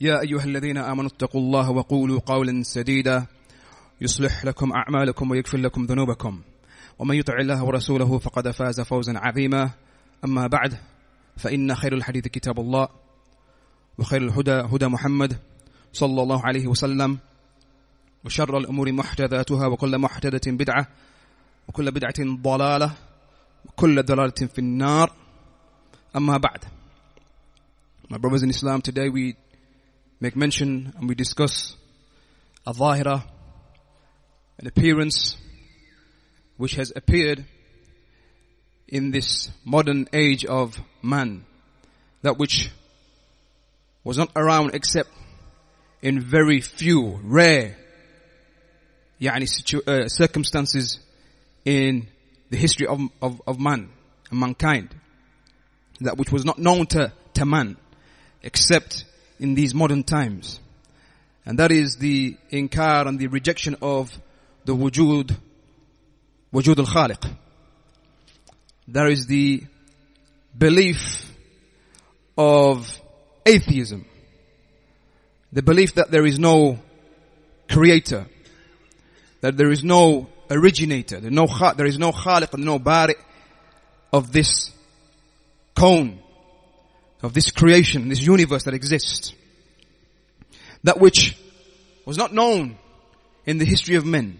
يا أيها الذين آمنوا اتقوا الله وقولوا قولا سديدا يصلح لكم أعمالكم ويغفر لكم ذنوبكم ومن يطع الله ورسوله فقد فاز فوزا عظيما أما بعد فإن خير الحديث كتاب الله وخير الهدى هدى محمد صلى الله عليه وسلم وشر الأمور محدثاتها وكل محدثة بدعة وكل بدعة ضلالة وكل ضلالة في النار أما بعد. My brothers in Islam, today we make mention and we discuss al-Zahira, an appearance which has appeared in this modern age of man, that which was not around except in very few, rare circumstances in the history of man and mankind, that which was not known to man except in these modern times. And that is the inkar and the rejection of the wujud al-Khaliq. There is the belief of atheism, the belief that there is no creator, that there is no originator, there is no Khaliq and no Bari of this cone, of this creation, this universe that exists. That which was not known in the history of men,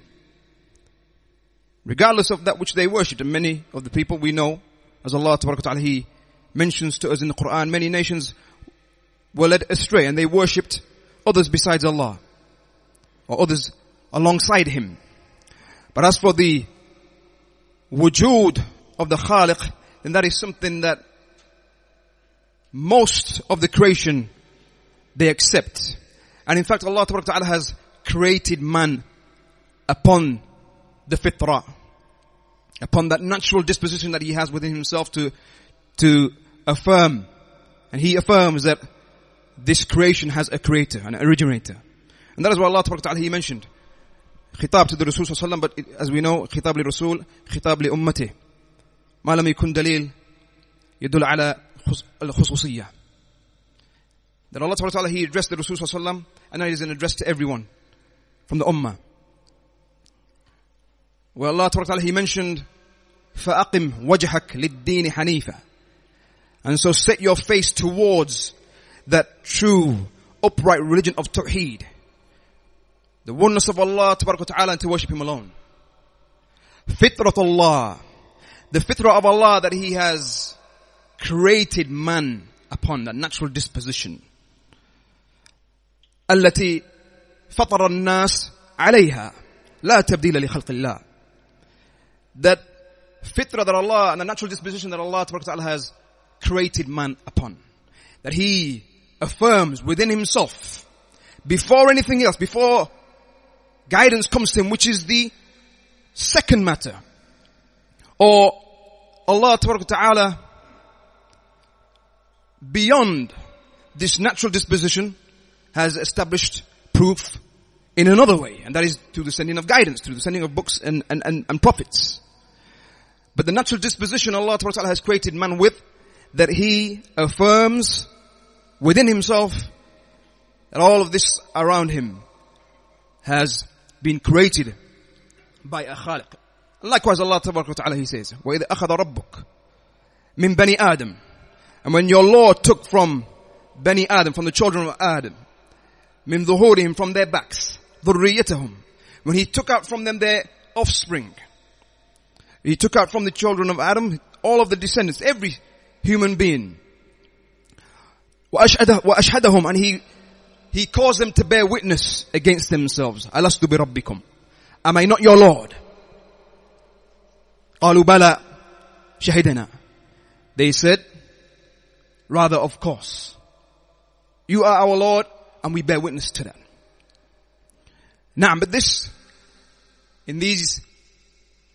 regardless of that which they worshipped. And many of the people we know, as Allah Ta'ala, He mentions to us in the Quran, many nations were led astray and they worshipped others besides Allah, or others alongside Him. But as for the wujud of the Khaliq, then that is something that most of the creation they accept. And in fact, Allah Ta'ala has created man upon the fitrah, upon that natural disposition that he has within himself to affirm. And he affirms that this creation has a creator, an originator. And that is what Allah Ta'ala, He mentioned khitab to the Rasul Sallallahu Alaihi Wasallam, but as we know, khitab li Rasul, khitab li ummati. Ma lam yakun dalil yadul ala al-khususiyyah. That Allah Ta'ala, He addressed the Rasul Sallallahu Alaihi Wasallam, and that is an address to everyone from the ummah. Where Allah Ta'ala, He mentioned فَأَقِمْ وَجْهَكَ لِلدِّينِ حَنِيفًا. And so set your face towards that true, upright religion of Tawheed, the oneness of Allah Ta'ala, and to worship Him alone. Fitratullah, the fitrah of Allah that He has created man upon, that natural disposition. التي فطر الناس عليها لا تبديل لخلق الله. That fitrah that Allah, and the natural disposition that Allah Ta'ala has created man upon, that He affirms within himself before anything else, before guidance comes to him, which is the second matter. Or Allah Ta'ala, beyond this natural disposition, has established proof in another way, and that is through the sending of guidance, through the sending of books and prophets. But the natural disposition Allah Ta'ala has created man with, that He affirms within himself that all of this around him has been created by a Khaliq. Likewise, Allah Ta'ala, He says, وَإِذْ أَخَذَ رَبُّكَ مِنْ بَنِي آدَمَ. And when your Lord took from Bani Adam, from the children of Adam, مِنْ ظُهُورِهِمْ, from their backs, ذُرِّيَّتَهُمْ, when He took out from them their offspring, He took out from the children of Adam all of the descendants, every human being. وَأَشْهَدَهُمْ, and He caused them to bear witness against themselves. أَلَسْتُ بِرَبِّكُمْ, am I not your Lord? قَالُوا بَلَا شَهِدَنَا, they said, rather, of course, you are our Lord, and we bear witness to that. Now, but this, in these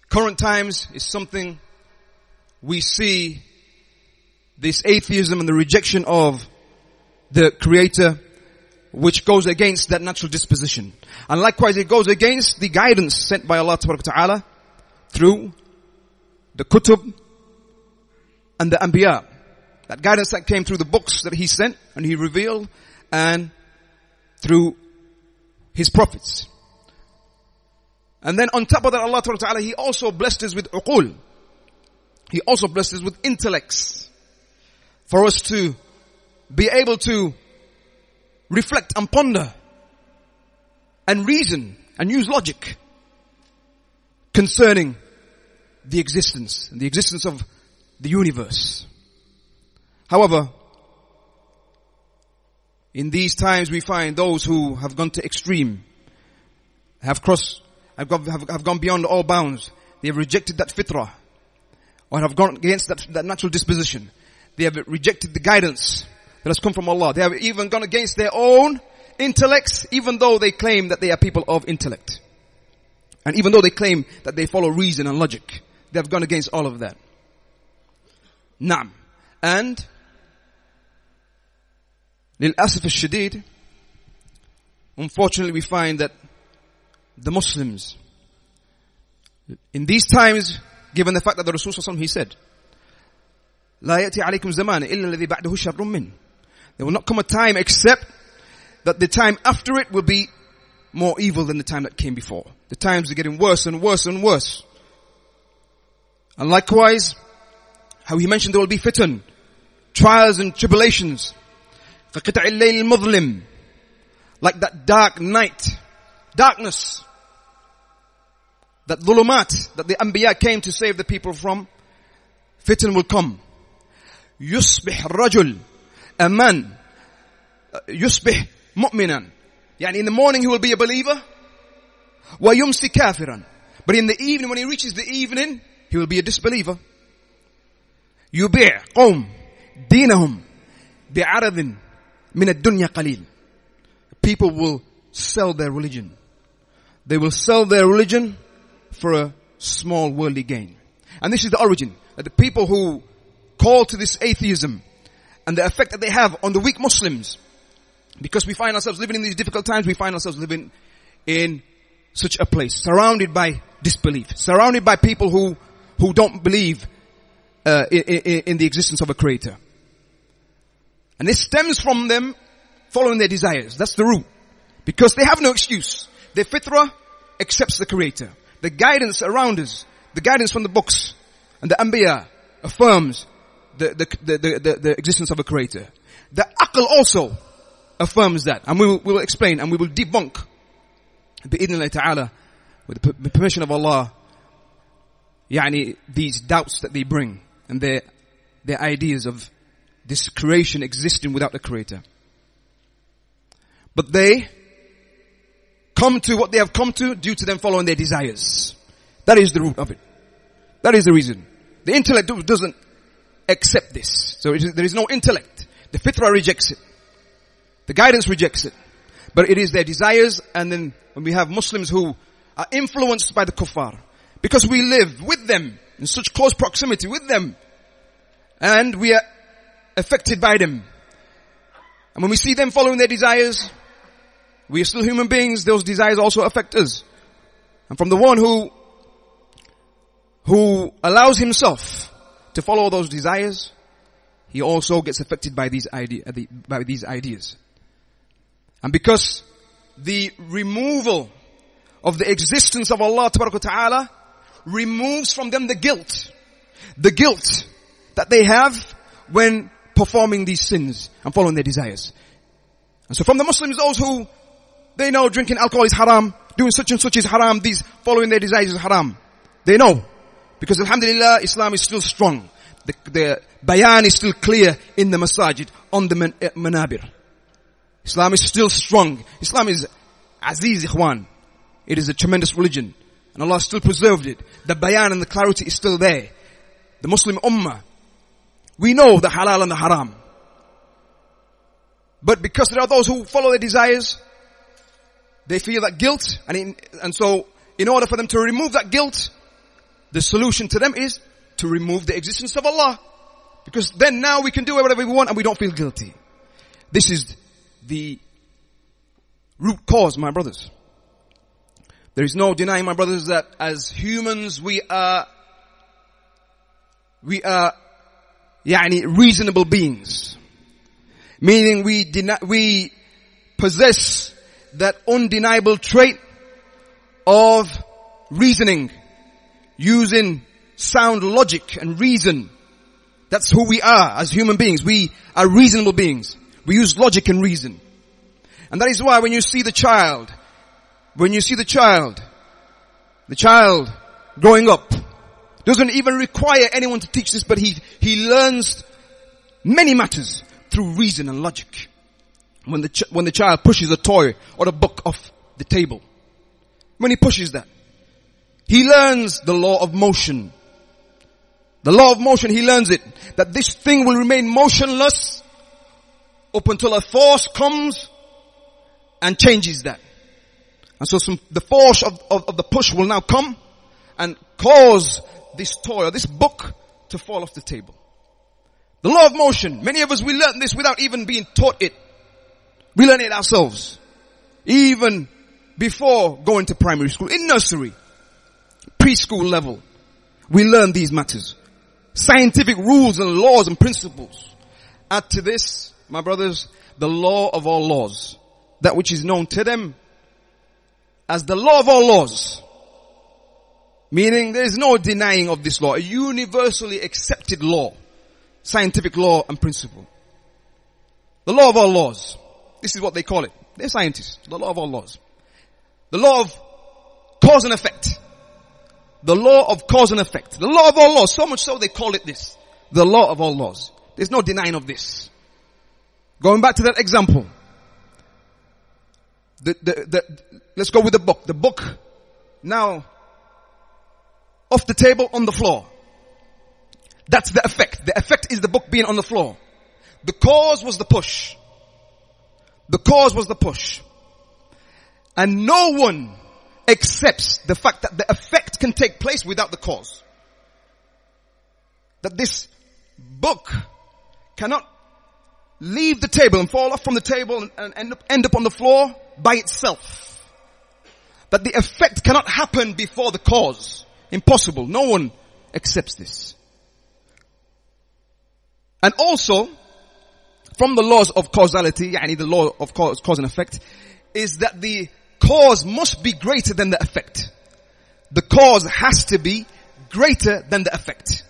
current times, is something we see, this atheism and the rejection of the Creator, which goes against that natural disposition. And likewise, it goes against the guidance sent by Allah Ta'ala through the Kutub and the Anbiya, that guidance that came through the books that He sent and He revealed, and through His prophets. And then on top of that, Allah Ta'ala, He also blessed us with uqul. He also blessed us with intellects for us to be able to reflect and ponder and reason and use logic concerning the existence of the universe. However, in these times we find those who have gone to extreme, have gone beyond all bounds. They have rejected that fitrah, or have gone against that natural disposition. They have rejected the guidance that has come from Allah. They have even gone against their own intellects, even though they claim that they are people of intellect. And even though they claim that they follow reason and logic, they have gone against all of that. Naam. And للأسف الشديد, unfortunately we find that the Muslims in these times, given the fact that the Rasul Sallallahu Alaihi Wasallam, he said, لا يأتي عليكم زمان إلا الذي بعده شر منه. There will not come a time except that the time after it will be more evil than the time that came before. The times are getting worse and worse and worse. And likewise, how he mentioned there will be fitan, trials and tribulations. فَقِطَعِ اللَّيْلِ الْمُظْلِمِ, like that dark night, darkness, that dhulumat that the Anbiya came to save the people from, fitan will come. يُصْبِحْ الرَّجُلُ, a man, يُصْبِحْ مُؤْمِنًا, yani in the morning he will be a believer, وَيُمْسِي كَافِرًا, but in the evening, when he reaches the evening, he will be a disbeliever. يُبِعْ قَوْمْ دِينَهُمْ بِعَرَضٍ مِنَ الدُّنْيَا قَلِيلٍ. People will sell their religion. They will sell their religion for a small worldly gain. And this is the origin, that the people who call to this atheism and the effect that they have on the weak Muslims, because we find ourselves living in these difficult times, we find ourselves living in such a place, surrounded by disbelief, surrounded by people who don't believe in the existence of a creator. And this stems from them following their desires. That's the root. Because they have no excuse. Their fitrah accepts the creator. The guidance around us, the guidance from the books and the anbiya, affirms the existence of a creator. The aql also affirms that. And we will explain and we will debunk, bi-idhnillahi ta'ala, with the permission of Allah, yani these doubts that they bring and their ideas of this creation existing without the creator. But they come to what they have come to due to them following their desires. That is the root of it. That is the reason. The intellect doesn't accept this. So there is no intellect. The fitrah rejects it. The guidance rejects it. But it is their desires. And then when we have Muslims who are influenced by the kuffar, because we live with them in such close proximity with them, and we are affected by them. And when we see them following their desires, we are still human beings, those desires also affect us. And from the one who allows himself to follow those desires, he also gets affected by these ideas. And because the removal of the existence of Allah Ta'ala removes from them the guilt that they have when performing these sins and following their desires. And so from the Muslims, those who they know drinking alcohol is haram, doing such and such is haram, these following their desires is haram. They know. Because alhamdulillah, Islam is still strong. The bayan is still clear in the masajid, on the manabir. Islam is still strong. Islam is aziz, ikhwan. It is a tremendous religion. And Allah still preserved it. The bayan and the clarity is still there. The Muslim ummah, we know the halal and the haram. But because there are those who follow their desires, they feel that guilt. And so in order for them to remove that guilt, the solution to them is to remove the existence of Allah. Because then now we can do whatever we want and we don't feel guilty. This is the root cause, my brothers. There is no denying, my brothers, that as humans we are reasonable beings. Meaning we possess that undeniable trait of reasoning, using sound logic and reason. That's who we are as human beings. We are reasonable beings. We use logic and reason. And that is why when you see the child, the child growing up doesn't even require anyone to teach this, but he learns many matters through reason and logic. When the child pushes a toy or a book off the table, when he pushes that, he learns the law of motion. The law of motion, he learns it, that this thing will remain motionless up until a force comes and changes that. And so the force of the push will now come and cause this toy or this book to fall off the table. The law of motion, many of us, we learn this without even being taught it. We learn it ourselves, even before going to primary school, in nursery, preschool level. We learn these matters. Scientific rules and laws and principles. Add to this, my brothers, the law of all laws, that which is known to them as the law of all laws, meaning there is no denying of this law, a universally accepted law, scientific law and principle. The law of all laws. This is what they call it. They're scientists. The law of all laws. The law of cause and effect. The law of cause and effect. The law of all laws. So much so they call it this. The law of all laws. There's no denying of this. Going back to that example. Let's go with the book. The book now off the table on the floor. That's the effect. The effect is the book being on the floor. The cause was the push. The cause was the push. And no one accepts the fact that the effect can take place without the cause. That this book cannot leave the table and fall off from the table and end up on the floor by itself. That the effect cannot happen before the cause. Impossible. No one accepts this. And also, from the laws of causality, yani the law of cause and effect, is that the cause must be greater than the effect. The cause has to be greater than the effect.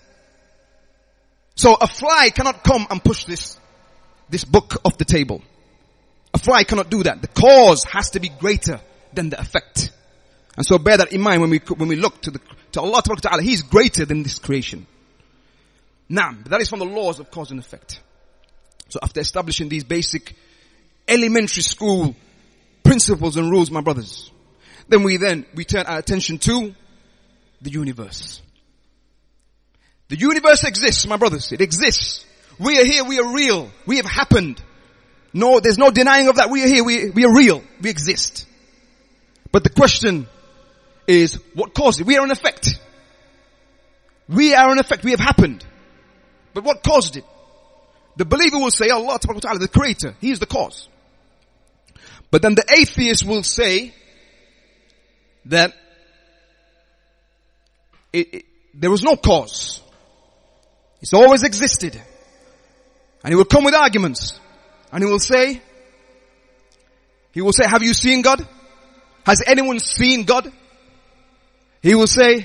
So a fly cannot come and push this book off the table. A fly cannot do that. The cause has to be greater than the effect. And so bear that in mind when we look to Allah Ta'ala. He is greater than this creation. Naam, that is from the laws of cause and effect. So after establishing these basic elementary school principles and rules, my brothers, then we turn our attention to the universe. The universe exists, my brothers. It exists. We are here. We are real. We have happened. No, there's no denying of that. We are here. We are real. We exist. But the question is, what caused it? We are an effect. We are an effect. We have happened. But what caused it? The believer will say, Allah Ta'ala, the creator, he is the cause. But then the atheist will say that there was no cause. It's always existed. And he will come with arguments. And he will say, have you seen God? Has anyone seen God? He will say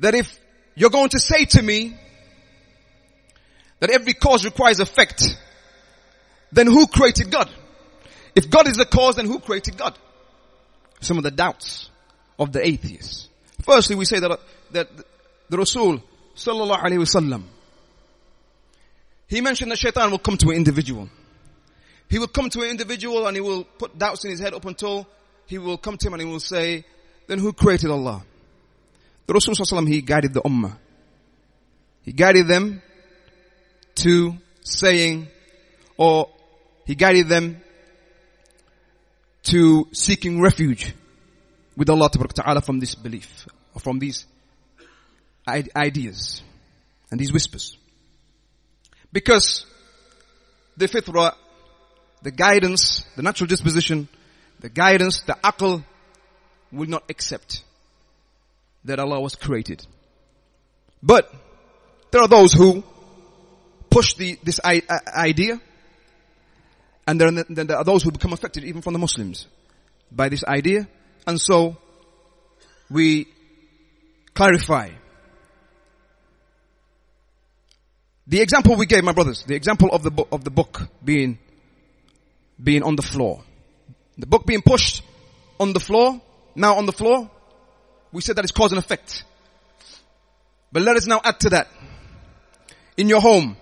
that if you're going to say to me that every cause requires effect, then who created God? If God is the cause, then who created God? Some of the doubts of the atheists. Firstly, we say that the Rasul sallallahu alaihi wasallam, he mentioned that shaitan will come to an individual. He will come to an individual and he will put doubts in his head up until he will come to him and he will say, then who created Allah? The Rasul sallallahu alaihi wasallam, he guided the ummah. He guided them to saying, or he guided them to seeking refuge with Allah Ta'ala from this belief, or from these ideas and these whispers. Because the fitrah, the guidance, the natural disposition, the guidance, the aql will not accept that Allah was created. But there are those who push this idea And then there are those who become affected even from the Muslims by this idea. And so we clarify. The example we gave, my brothers, the example of the book being on the floor. The book being pushed on the floor, now on the floor, we said that it's cause and effect. But let us now add to that. In your home,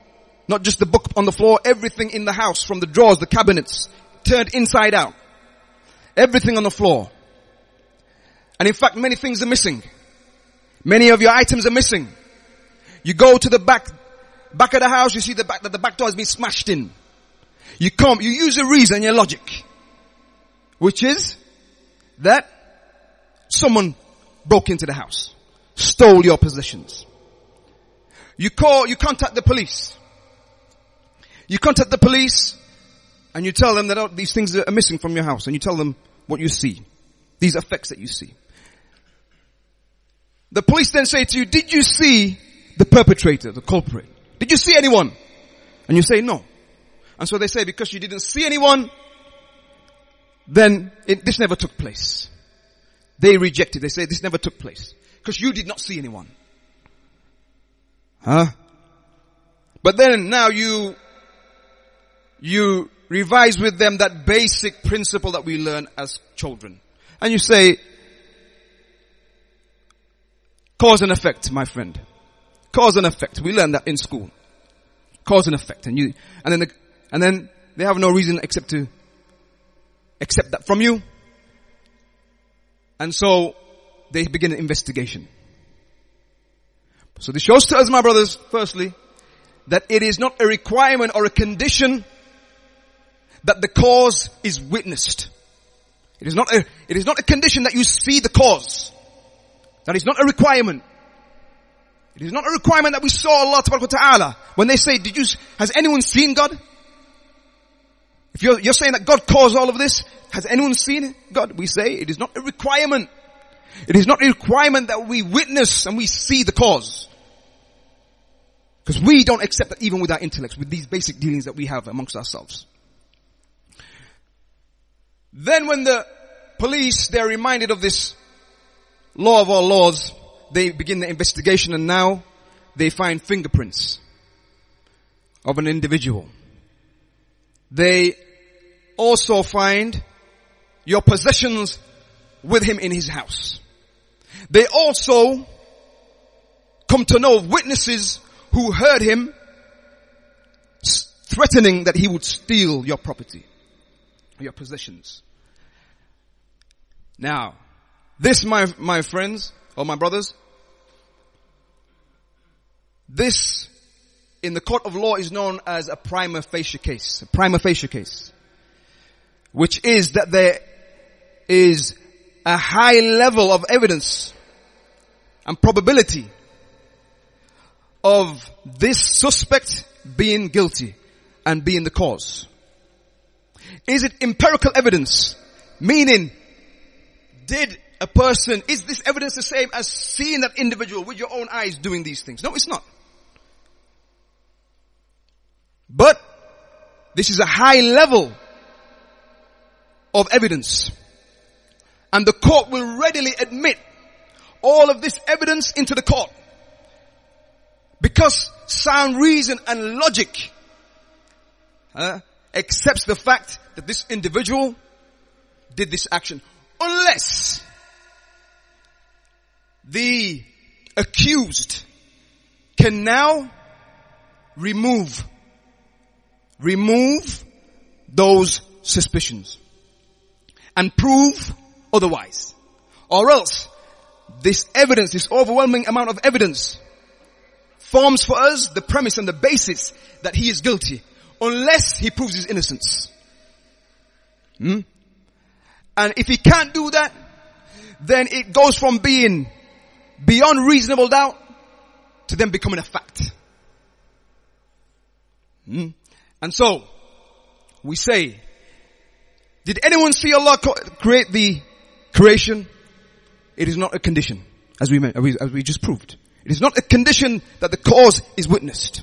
not just the book on the floor, everything in the house, from the drawers, the cabinets, turned inside out. Everything on the floor. And in fact, many things are missing. Many of your items are missing. You go to the back of the house, you see that the back door has been smashed in. You come, you use your reason, your logic, which is that someone broke into the house, stole your possessions. You contact the police. You contact the police and you tell them that these things are missing from your house, and you tell them what you see, these effects that you see. The police then say to you, did you see the perpetrator, the culprit? Did you see anyone? And you say no. And so they say, because you didn't see anyone, then this never took place. They reject it. They say this never took place because you did not see anyone. Huh? But then now you revise with them that basic principle that we learn as children. And you say, cause and effect, my friend. Cause and effect. We learn that in school. Cause and effect. And then they have no reason except to accept that from you. And so they begin an investigation. So this shows to us, my brothers, firstly, that it is not a requirement or a condition that the cause is witnessed. It is not a condition that you see the cause. That is not a requirement. It is not a requirement that we saw Allah Ta'ala. When they say, has anyone seen God? If you're saying that God caused all of this, has anyone seen God? We say it is not a requirement. It is not a requirement that we witness and we see the cause. Because we don't accept that even with our intellects, with these basic dealings that we have amongst ourselves. Then when the police, they're reminded of this law of all laws, they begin the investigation, and now they find fingerprints of an individual. They also find your possessions with him in his house. They also come to know of witnesses who heard him threatening that he would steal your property, your possessions. Now, this, my friends, or my brothers, this in the court of law is known as a prima facie case. A prima facie case. Which is that there is a high level of evidence and probability of this suspect being guilty and being the cause. Is it empirical evidence? Meaning, is this evidence the same as seeing that individual with your own eyes doing these things? No, it's not. But this is a high level of evidence. And the court will readily admit all of this evidence into the court. Because sound reason and logic accepts the fact that this individual did this action. Unless the accused can now remove those suspicions and prove otherwise. Or else, this overwhelming amount of evidence forms for us the premise and the basis that he is guilty, unless he proves his innocence. And if he can't do that, then it goes from being beyond reasonable doubt to then becoming a fact. And so, we say, did anyone see Allah create the creation? It is not a condition, as we just proved. It is not a condition that the cause is witnessed.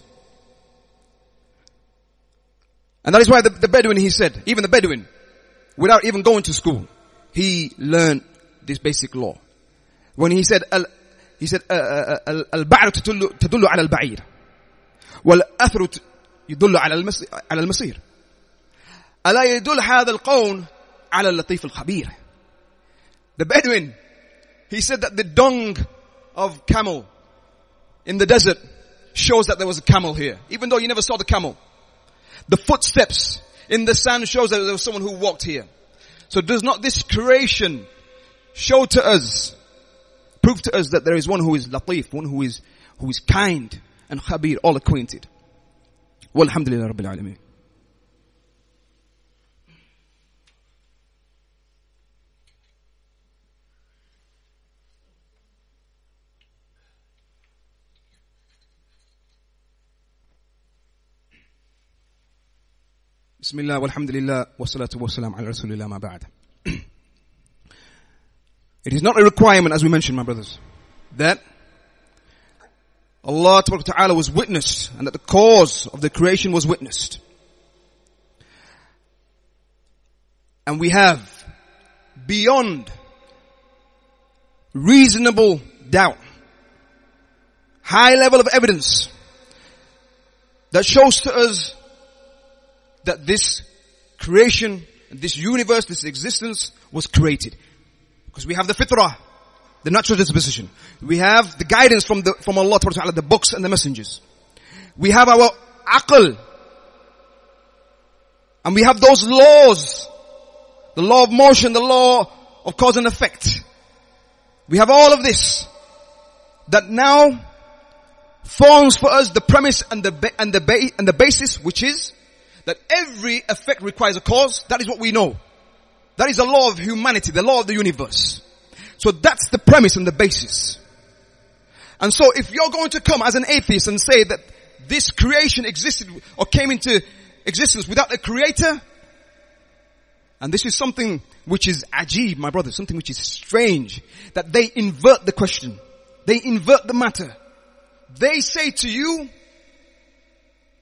And that is why the Bedouin, he said, even the Bedouin, without even going to school, he learned this basic law. When he said, al-ba'ru tadullu ala al-ba'ir, wal-athru yadullu ala al-masir. Ala yadul hadha al-qawn ala al-latif al-khabir. The Bedouin, he said that the dung of camel in the desert shows that there was a camel here, even though you never saw the camel. The footsteps in the sand shows that there was someone who walked here. So does not this creation show to us, prove to us that there is one who is latif, one who is kind and khabir, all acquainted. Walhamdulillah Rabbil Alameen. Bismillah, walhamdulillah, wassalatu wassalam ala rasulillah ma ba'd. It is not a requirement, as we mentioned, my brothers, that Allah Ta'ala was witnessed and that the cause of the creation was witnessed. And we have, beyond reasonable doubt, high level of evidence that shows to us that this creation, this universe, this existence was created. Because we have the fitrah, the natural disposition. We have the guidance from Allah Ta'ala, the books and the messengers. We have our aql. And we have those laws. The law of motion, the law of cause and effect. We have all of this that now forms for us the premise and the basis, which is that every effect requires a cause. That is what we know. That is the law of humanity, the law of the universe. So that's the premise and the basis. And so if you're going to come as an atheist and say that this creation existed or came into existence without a creator, and this is something which is ajib, my brother, something which is strange, that they invert the question. They invert the matter. They say to you,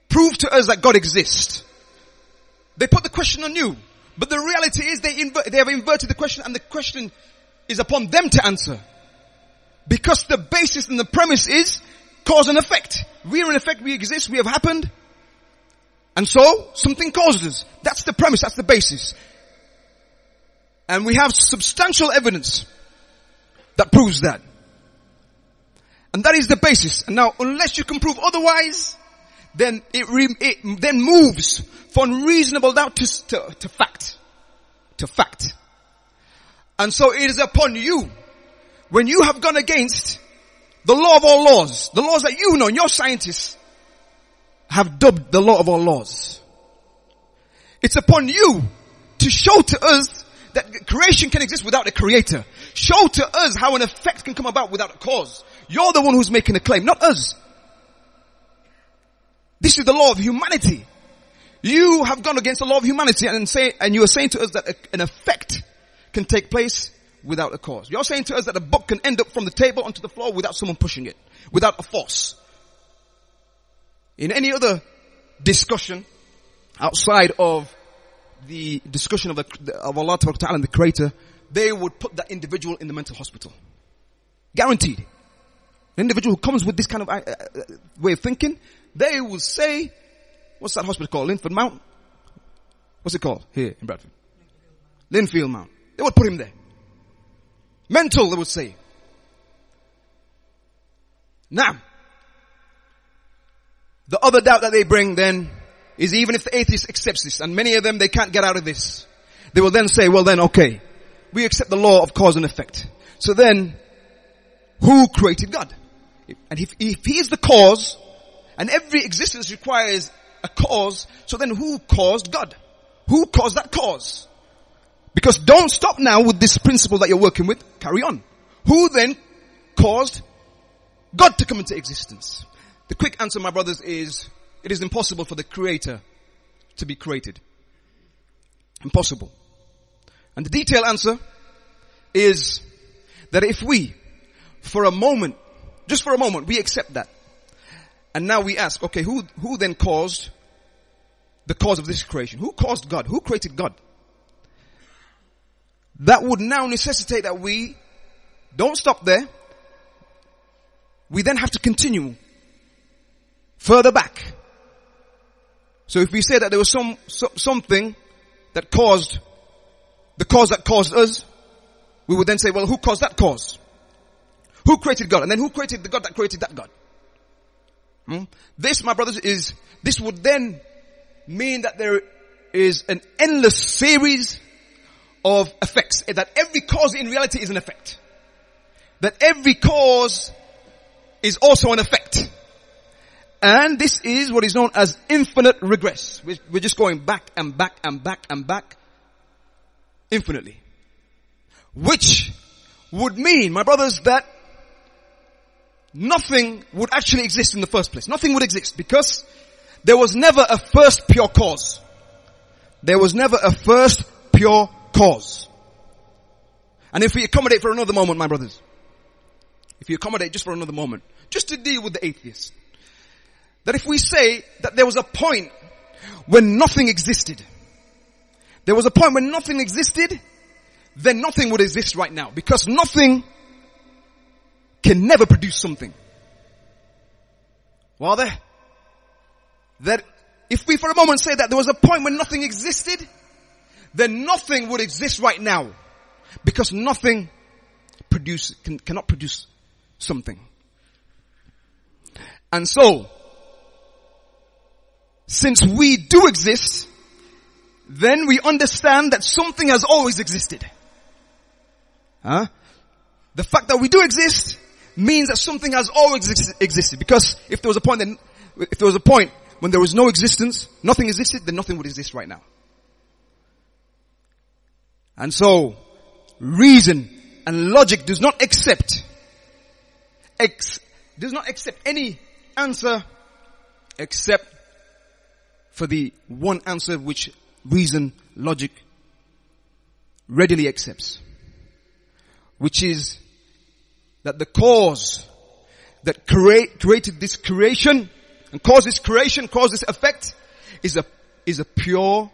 prove to us that God exists. They put the question on you, but the reality is they have inverted the question, and the question is upon them to answer. Because the basis and the premise is cause and effect. We are in effect, we exist, we have happened, and so something caused us. That's the premise, that's the basis. And we have substantial evidence that proves that. And that is the basis. And now, unless you can prove otherwise, then it then moves from reasonable doubt to fact. To fact. And so it is upon you, when you have gone against the law of all laws, the laws that you know, and your scientists have dubbed the law of all laws. It's upon you to show to us that creation can exist without a creator. Show to us how an effect can come about without a cause. You're the one who's making the claim, not us. This is the law of humanity. You have gone against the law of humanity and you are saying to us that an effect can take place without a cause. You're saying to us that a book can end up from the table onto the floor without someone pushing it, without a force. In any other discussion outside of the discussion of Allah Ta'ala and the Creator, they would put that individual in the mental hospital. Guaranteed. An individual who comes with this kind of way of thinking, they will say, what's that hospital called? Linfield Mount? What's it called here in Bradford? Linfield Mount. They would put him there. Mental, they would say. Now, the other doubt that they bring then is even if the atheist accepts this, and many of them, they can't get out of this. They will then say, well then, okay, we accept the law of cause and effect. So then, who created God? And if he is the cause, and every existence requires a cause, so then who caused God? Who caused that cause? Because don't stop now with this principle that you're working with. Carry on. Who then caused God to come into existence? The quick answer, my brothers, is it is impossible for the creator to be created. Impossible. And the detailed answer is that if we, for a moment, just for a moment, we accept that. And now we ask, okay, who then caused the cause of this creation? Who caused God? Who created God? That would now necessitate that we don't stop there. We then have to continue further back. So if we say that there was something that caused the cause that caused us, we would then say, well, who caused that cause? Who created God? And then who created the God that created that God? This, my brothers, this would then mean that there is an endless series of effects. That every cause in reality is an effect. That every cause is also an effect. And this is what is known as infinite regress. We're just going back and back and back and back infinitely. Which would mean, my brothers, that nothing would actually exist in the first place. Nothing would exist because there was never a first pure cause. There was never a first pure cause. And if we accommodate for another moment, my brothers, if you accommodate just for another moment, just to deal with the atheist, that if we say that there was a point when nothing existed, there was a point when nothing existed, then nothing would exist right now because nothing can never produce something. Rather, that if we for a moment say that there was a point when nothing existed, then nothing would exist right now because nothing cannot produce something. And so, since we do exist, then we understand that something has always existed. The fact that we do exist means that something has always existed. Because if there was a point when there was no existence, nothing existed, then nothing would exist right now. And so, reason and logic does not accept any answer except for the one answer which reason, logic readily accepts, which is that the cause that created this creation and caused this effect is a pure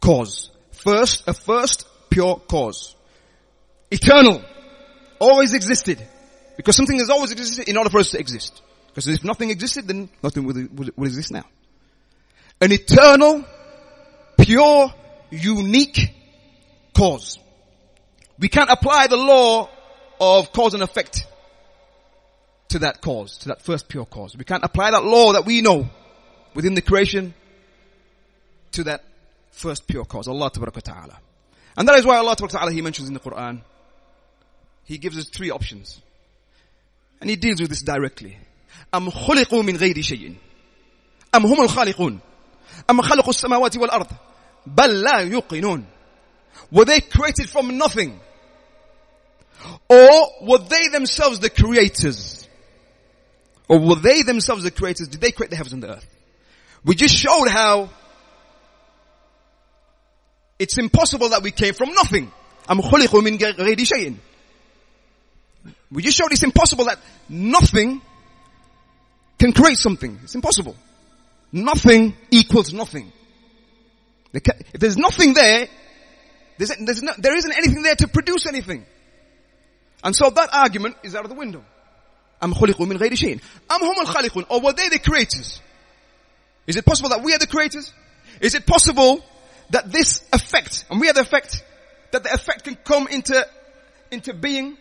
cause. A first pure cause. Eternal. Always existed. Because something has always existed in order for us to exist. Because if nothing existed, then nothing would exist now. An eternal, pure, unique cause. We can't apply the law of cause and effect to that cause, to that first pure cause. We can't apply that law that we know within the creation to that first pure cause, Allah Ta'ala. And that is why Allah Ta'ala, He mentions in the Quran, He gives us three options. And He deals with this directly. أَمْ خُلِقُوا مِنْ غَيْرِ شَيْءٍ أَمْ هُمُ الْخَالِقُونَ أَمْ خَلَقُوا السَّمَاوَاتِ وَالْأَرْضِ بَلْ لَا يُوقِنُونَ. Were they created from nothing? Or were they themselves the creators? Or were they themselves the creators? Did they create the heavens and the earth? We just showed how it's impossible that we came from nothing. We just showed it's impossible that nothing can create something. It's impossible. Nothing equals nothing. If there's nothing there, there isn't anything there to produce anything. And so that argument is out of the window. Am khuliqu min ghayri shay'in. Am humul khaliqun. Or were they the creators? Is it possible that we are the creators? Is it possible that this effect, and we are the effect, that the effect can come into being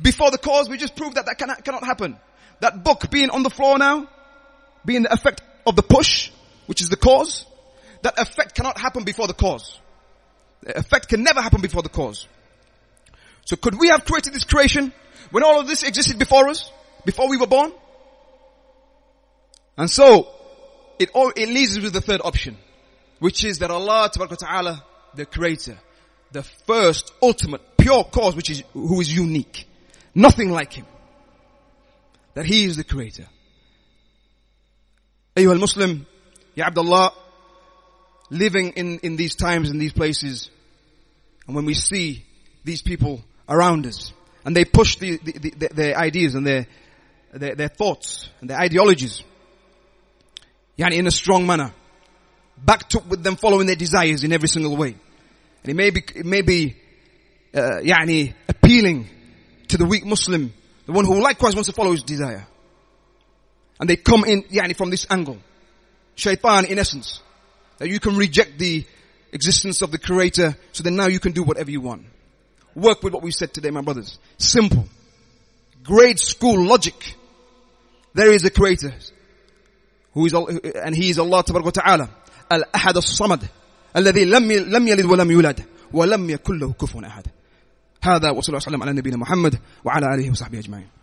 before the cause? We just proved that that cannot happen. That book being on the floor now, being the effect of the push, which is the cause, that effect cannot happen before the cause. The effect can never happen before the cause. So could we have created this creation when all of this existed before us, before we were born? And so, it leads us with the third option, which is that Allah Ta'ala, the creator, the first, ultimate, pure cause, who is unique. Nothing like him. That he is the creator. Ayyuhal Muslim, Ya Abdullah, living in these times, in these places, and when we see these people around us, and they push their ideas and their thoughts and their ideologies, in a strong manner. backtook with them following their desires in every single way. And it may be appealing to the weak Muslim, the one who likewise wants to follow his desire. And they come in, from this angle. Shaitan, in essence, that you can reject the existence of the Creator, so then now you can do whatever you want. Work with what we said today, my brothers. Simple. Grade school logic. There is a Creator, and He is Allah Ta'ala, Al-Ahad As-Samad, Alladhi lam yalid wa lam yulad, wa lam yakul lahu kufuwan ahad. هذا وصلى الله وسلم على نبينا محمد وعلى آله وصحبه أجمعين.